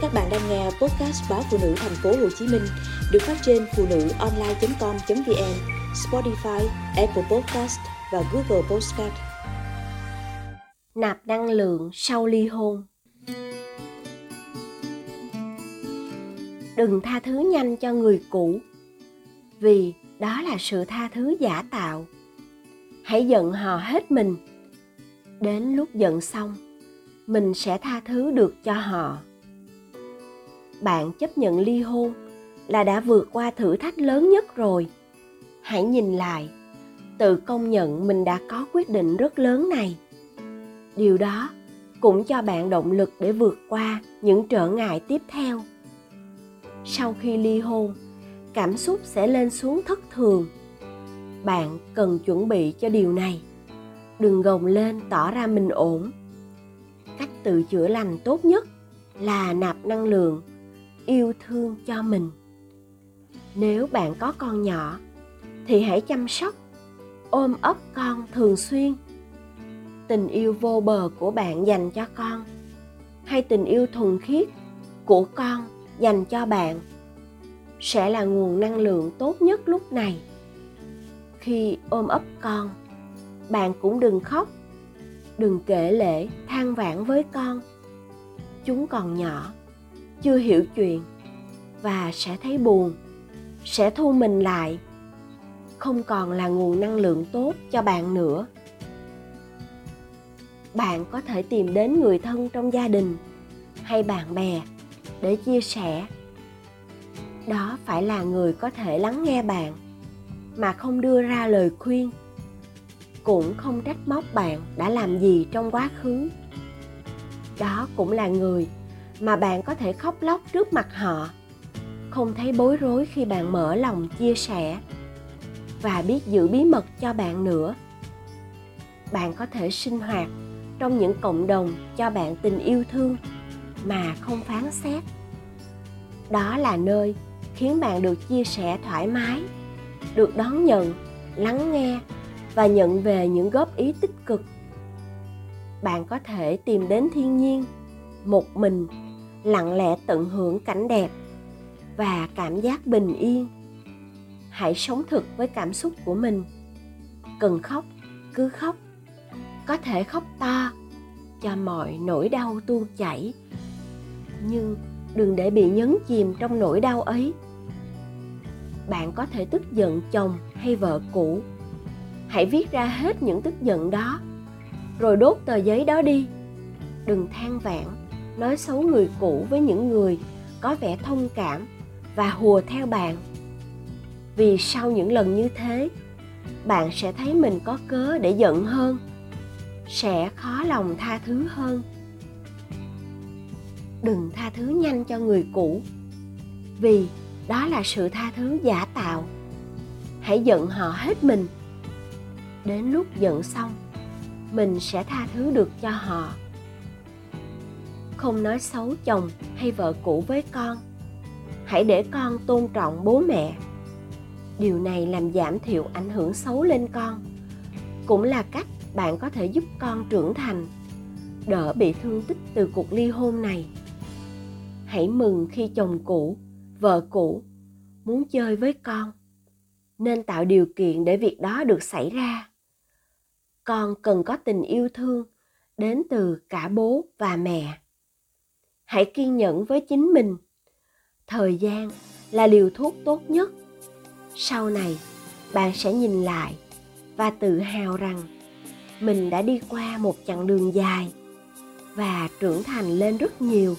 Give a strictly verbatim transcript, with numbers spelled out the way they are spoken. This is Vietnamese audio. Các bạn đang nghe podcast báo Phụ Nữ Thành phố Hồ Chí Minh được phát trên phụ nữ online chấm com chấm vn, Spotify, Apple Podcast và Google Podcast. Nạp năng lượng sau ly hôn. Đừng tha thứ nhanh cho người cũ, vì đó là sự tha thứ giả tạo. Hãy giận họ hết mình. Đến lúc giận xong, mình sẽ tha thứ được cho họ. Bạn chấp nhận ly hôn là đã vượt qua thử thách lớn nhất rồi. Hãy nhìn lại, tự công nhận mình đã có quyết định rất lớn này. Điều đó cũng cho bạn động lực để vượt qua những trở ngại tiếp theo. Sau khi ly hôn, cảm xúc sẽ lên xuống thất thường. Bạn cần chuẩn bị cho điều này. Đừng gồng lên tỏ ra mình ổn. Cách tự chữa lành tốt nhất là nạp năng lượng, yêu thương cho mình. Nếu bạn có con nhỏ, thì hãy chăm sóc, ôm ấp con thường xuyên. Tình yêu vô bờ của bạn dành cho con, hay tình yêu thuần khiết của con dành cho bạn, sẽ là nguồn năng lượng tốt nhất lúc này. Khi ôm ấp con, bạn cũng đừng khóc, đừng kể lể, than vãn với con. Chúng còn nhỏ, chưa hiểu chuyện và sẽ thấy buồn, sẽ thu mình lại, không còn là nguồn năng lượng tốt cho bạn nữa. Bạn có thể tìm đến người thân trong gia đình hay bạn bè để chia sẻ. Đó phải là người có thể lắng nghe bạn mà không đưa ra lời khuyên, cũng không trách móc bạn đã làm gì trong quá khứ. Đó cũng là người mà bạn có thể khóc lóc trước mặt họ, không thấy bối rối khi bạn mở lòng chia sẻ, và biết giữ bí mật cho bạn nữa. Bạn có thể sinh hoạt trong những cộng đồng cho bạn tình yêu thương mà không phán xét. Đó là nơi khiến bạn được chia sẻ thoải mái, được đón nhận, lắng nghe và nhận về những góp ý tích cực. Bạn có thể tìm đến thiên nhiên, một mình, lặng lẽ tận hưởng cảnh đẹp và cảm giác bình yên. Hãy sống thực với cảm xúc của mình. Cần khóc, cứ khóc. Có thể khóc to, cho mọi nỗi đau tuôn chảy. Nhưng đừng để bị nhấn chìm trong nỗi đau ấy. Bạn có thể tức giận chồng hay vợ cũ. Hãy viết ra hết những tức giận đó, rồi đốt tờ giấy đó đi. Đừng than vãn, nói xấu người cũ với những người có vẻ thông cảm và hùa theo bạn. Vì sau những lần như thế, bạn sẽ thấy mình có cớ để giận hơn, sẽ khó lòng tha thứ hơn. Đừng tha thứ nhanh cho người cũ, vì đó là sự tha thứ giả tạo. Hãy giận họ hết mình. Đến lúc giận xong, mình sẽ tha thứ được cho họ. Không nói xấu chồng hay vợ cũ với con. Hãy để con tôn trọng bố mẹ. Điều này làm giảm thiểu ảnh hưởng xấu lên con. Cũng là cách bạn có thể giúp con trưởng thành, đỡ bị thương tích từ cuộc ly hôn này. Hãy mừng khi chồng cũ, vợ cũ muốn chơi với con, nên tạo điều kiện để việc đó được xảy ra. Con cần có tình yêu thương đến từ cả bố và mẹ. Hãy kiên nhẫn với chính mình. Thời gian là liều thuốc tốt nhất. Sau này, bạn sẽ nhìn lại và tự hào rằng mình đã đi qua một chặng đường dài và trưởng thành lên rất nhiều.